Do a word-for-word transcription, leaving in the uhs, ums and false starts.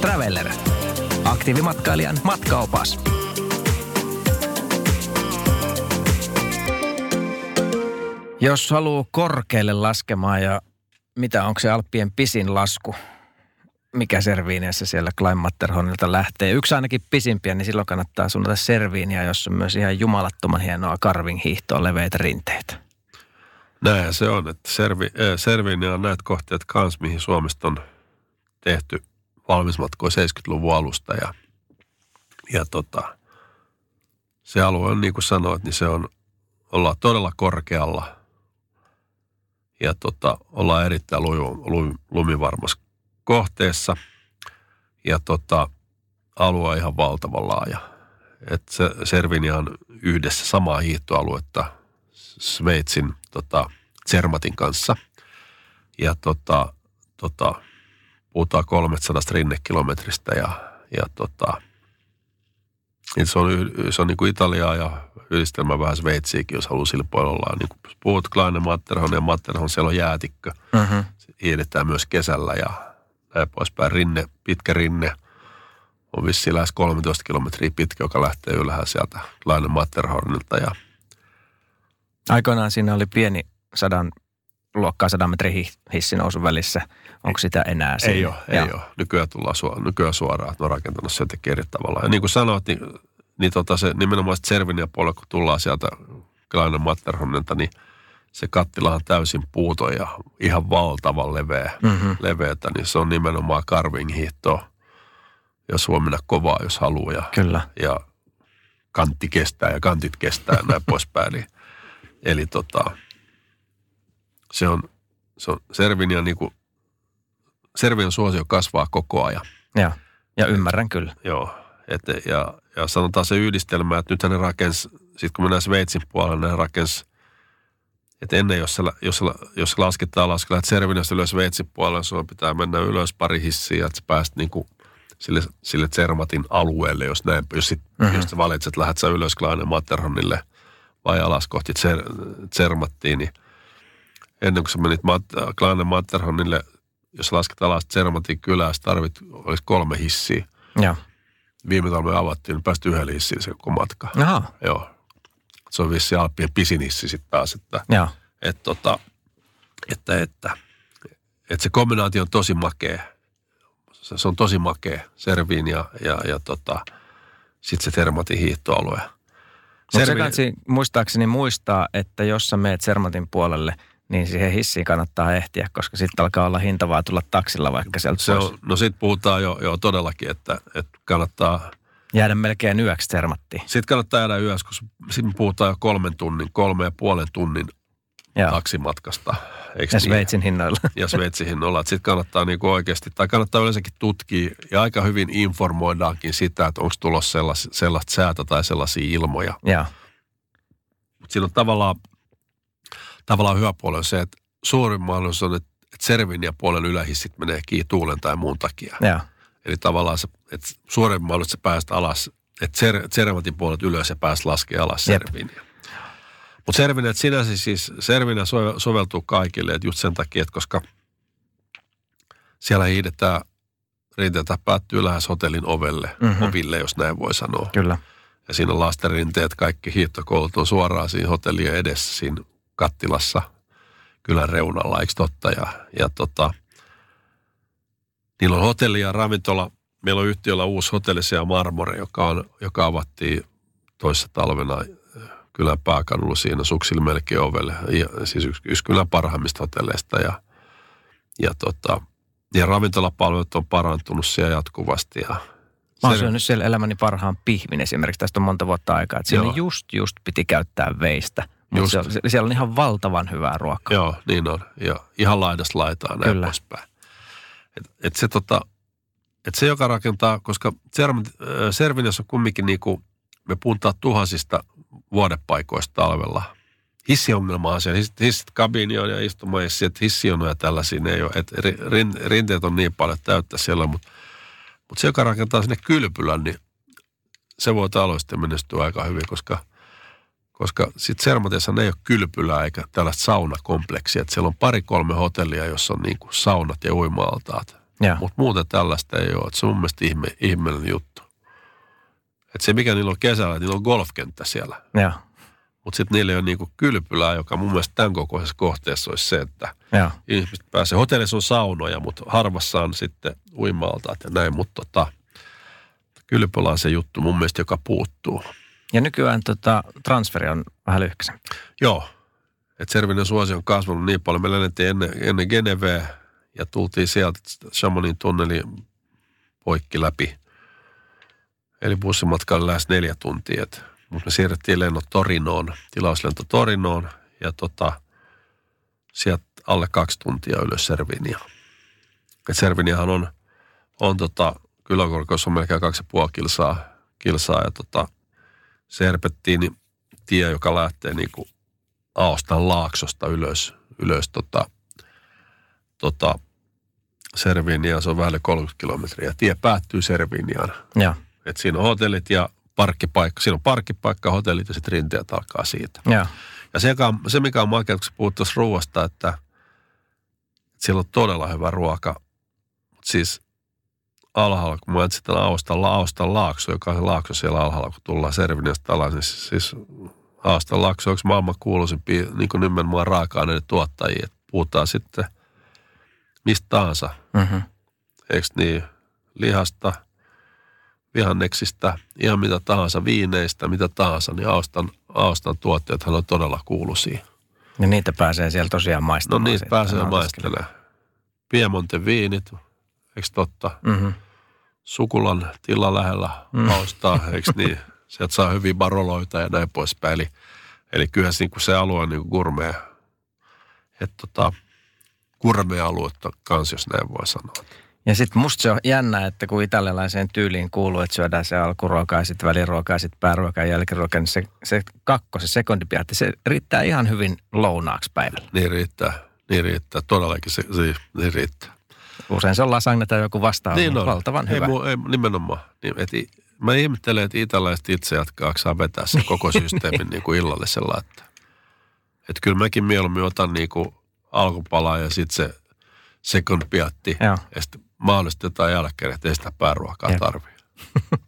Traveller. Aktiivimatkailijan matkaopas. Jos haluaa korkealle laskemaan ja mitä, onko se Alppien pisin lasku, mikä Serviniassa siellä Klein Matterhornilta lähtee? Yksi ainakin pisimpiä, niin silloin kannattaa suunnata Serviniaa, jossa on myös ihan jumalattoman hienoa karvinghiihtoa, leveitä rinteitä. Näin se on, että Servi, äh, Servinia on näitä kohteita kans, mihin Suomesta on tehty valmismatkoja seitsemänkymmentäluvun alusta. Ja, ja tota, se alue on, niin kuin sanoit, niin se on, ollaan todella korkealla ja tota, ollaan erittäin lumivarmassa kohteessa ja tota, alue on ihan valtavan laaja. Et se Cervinia on yhdessä samaa hiihtoaluetta Sveitsin tota, Zermattin kanssa ja tota, tota, puhutaan kolmesataa rinnekilometristä ja, ja tota, se on, se on niin kuin Italiaa ja yhdistelmä vähän Sveitsiäkin, jos haluaa silpoilla ollaan. Niin kuin puhut Klein Matterhorn ja Matterhorn, siellä on jäätikkö. Mm-hmm. Se hiidetään myös kesällä ja näin poispäin. Rinne, pitkä rinne on vissiin lähes kolmetoista kilometriä pitkä, joka lähtee ylhäällä sieltä Klein Matterhornilta. Ja aikoinaan siinä oli pieni sadan, luokkaa sadan metrin hissinousun välissä. Onko sitä enää siinä? Ei ole, ei ole. Nykyään tullaan suoraan, nykyään suoraan, että ne on rakentanut sieltä eri tavalla. Ja niin kuin sanoit, niin, niin tota se, nimenomaan Cervinian puolella, kun tullaan sieltä Klein Matterhornilta, niin se kattila on täysin puuton ja ihan valtavan leveä, mm-hmm. leveätä, niin se on nimenomaan karvinghiihtoa, jos voi mennä kovaa, jos haluaa. Ja, kyllä. Ja kantti kestää ja kantit kestää ja näin poispäin. Eli, eli tota, se on, se on Cervinia niin kuin Servian suosio kasvaa koko ajan. Joo, ja ymmärrän et, kyllä. Joo, et, ja, ja sanotaan se yhdistelmä, että nythän ne rakensi, sitten kun mennään Sveitsin puolella, ne rakensi, että ennen, jos, se, jos, jos lasketaan laskella, että Serviniasta ylös Sveitsin puolella, sun pitää mennä ylös pari hissiä, että sä pääst niinku sille, sille Zermattin alueelle, jos näin, jos, sit, mm-hmm. jos sä valitset, lähdet sä ylös Klein Matterhornille vai alas kohti Zermattiin, niin ennen kuin sä menit Mat- Klein Matterhornille, jos lasket alas Zermattin kylästä, tarvit, olisi kolme hissiä. Joo. Viime talven avattiin, niin päästiin yhdellä hissiin se koko matka. Aha. Joo. Se on vissiin Alppien pisin hissi sitten taas. Että, joo. Et, tota, että, että, että se kombinaatio on tosi makea. Se, se on tosi makea. Servinia ja, ja, ja tota, sitten se Zermattin hiihtoalue. Mutta se kansi muistaakseni muistaa, että jos sä meet Zermattin puolelle, niin siihen hissiin kannattaa ehtiä, koska sitten alkaa olla hintavaa tulla taksilla vaikka sieltä se pois. On, no sitten puhutaan jo, jo todellakin, että, että kannattaa jäädä melkein yöksi Zermattiin. Sitten kannattaa jäädä yöksi, kun sitten puhutaan jo kolmen tunnin, kolme ja puolen tunnin Joo. taksimatkasta. Eiks ja niin? Sveitsin hinnoilla. Ja Sveitsin hinnoilla. Sitten kannattaa niinku oikeasti, tai kannattaa yleensäkin tutkia, ja aika hyvin informoidaankin sitä, että onko tulossa sellais, sellaista säätä tai sellaisia ilmoja. Joo. Mutta siinä on tavallaan, Tavallaan hyvä puoli on se, että suurin mahdollisuus on, että Cervinia puolella ylähissit menee kiinni tuulen tai muun takia. Ja. Eli tavallaan se, että suurin mahdollisuus, että päästä alas, että Zermattin puolet ylös ja päästä laskemaan alas Cervinia. Mutta Cervinia, että sinänsä siis, Cervinia soveltuu kaikille, että just sen takia, että koska siellä hiidetään, rinteetään päättyy lähes hotellin ovelle, mm-hmm. oville, jos näin voi sanoa. Kyllä. Ja siinä on lastenrinteet, kaikki hiihtokoulut on suoraan siinä hotellien edessä siinä kattilassa kylän reunalla, eikö totta? Ja, ja tota, niillä on hotelli ja ravintola. Meillä on yhtiöllä uusi hotelli siellä Marmore, joka, on, joka avattiin toissa talvena kylän pääkadulla siinä suksilla melkein ovelle. Ja, siis yksi, yksi kylän parhaimmista hotelleista. Ja, ja, tota, ja ravintolapalvelut on parantunut siellä jatkuvasti. Ja mä oon syönyt siellä elämäni parhaan pihvin esimerkiksi. Tästä on monta vuotta aikaa. Että siellä just, just piti käyttää veistä. Just. Siellä on ihan valtavan hyvää ruokaa. Joo, niin on. Joo. Ihan laidasta laitaa näin Kyllä. poispäin. Et, et se, tota, et se, joka rakentaa, koska Cerviniassa on kumminkin niin kuin me puhutaan tuhansista vuodepaikoista talvella. Hissiongelma on siellä. Hissit kabinioon ja istumahissi, että hissijonoja tällaisia ei ole. Et rinteet on niin paljon täyttä siellä, mutta mut se, joka rakentaa sinne kylpylän, niin se voi taloista menestyä aika hyvin, koska Koska sitten Zermattissa ei ole kylpylää eikä tällaista saunakompleksia. Että siellä on pari-kolme hotellia, jossa on niinku saunat ja uima-altaat. Mutta muuta tällaista ei ole. Et se on mun mielestä ihme, ihmeellinen juttu. Että se mikä niillä on kesällä, että niillä on golfkenttä siellä. Mutta sitten niillä ei ole niinku kylpylää, joka mun mielestä tämän kokoisessa kohteessa olisi se, että ja. ihmiset pääsee. Hotellissa on saunoja, mutta harvassa on sitten uimaaltaat ja näin. Mutta tota, kylpylä on se juttu mun mielestä, joka puuttuu. Ja nykyään tota, transferi on vähän lyhkäisempi. Joo. Että Cervinian suosi on kasvanut niin paljon. Me lennettiin ennen, ennen Geneveä ja tultiin sieltä Chamonixin tunneli poikki läpi. Eli bussimatka oli lähes neljä tuntia. Mutta me siirrettiin lennot Torinoon, tilauslento Torinoon. Ja tota, sieltä alle kaksi tuntia ylös Cervinia. Et Cerviniahan on, on tota, kyläkorkeus on melkein kaksi ja puoli kilsaa. kilsaa ja tota, Serpenttiini tie, joka lähtee niinku Aostan laaksosta ylös, ylös tota, tota Cerviniaan. Se on vähän kolmekymmentä kilometriä. Tie päättyy Cerviniaan. Ja. Et siinä on hotellit ja parkkipaikka. Siinä on parkkipaikka, hotellit ja sitten rinteet alkaa siitä. Ja, ja se, se, mikä on makea, kun sä puhut tuossa ruoasta, että, että siellä on todella hyvä ruoka. Mut siis alhaalla, kun mä etsin täällä Aostalla, Aostan laakso, joka on se laakso siellä alhaalla, kun tullaan Cerviniasta alas, niin siis Aostan laakso on yksi maailman kuuluisimpia, niin kuin nimenomaan raaka-aineiden tuottajia, että puhutaan sitten mistä tahansa. Mm-hmm. Eikö niin, lihasta, vihanneksista, ihan mitä tahansa, viineistä, mitä tahansa, niin Aostan, Aostan tuotteethan on todella kuuluisia. Ja niitä pääsee siellä tosiaan maistamaan. No niitä pääsee maistelemaan. Piemonten viinit, eikö totta? Mm-hmm. Sukulan tila lähellä Aostaa, mm. eikö niin? Sieltä saa hyviä baroloita ja näin poispäin. Eli, eli kyllähän se, niin se alue on niin gourmet, että tota, gourmet-aluetta kanssa, jos näin voi sanoa. Ja sitten musta se on jännä, että kun italialaiseen tyyliin kuuluu, että syödään se alkuruoka ja sitten väliruoka ja sitten pääruoka ja jälkiruoka, niin se, se kakko, se sekundipiatti, se riittää ihan hyvin lounaaksi päivällä. Niin riittää, niin riittää, todellakin se, se niin riittää. Usein se on lasagne tai joku vastaava, niin valtavan hyvä. Ei, ei, nimenomaan. Et, mä ihmettelen, että italaiset itse jatkaa, saa vetää sen koko systeemin niin kuin illalle sellainen. Että et kyllä mäkin mieluummin otan niin kuin alkupalaa ja sitten se second piatti. Ja sitten mahdollisesti jotain jälkeen, ettei sitä pääruokaa tarvitse.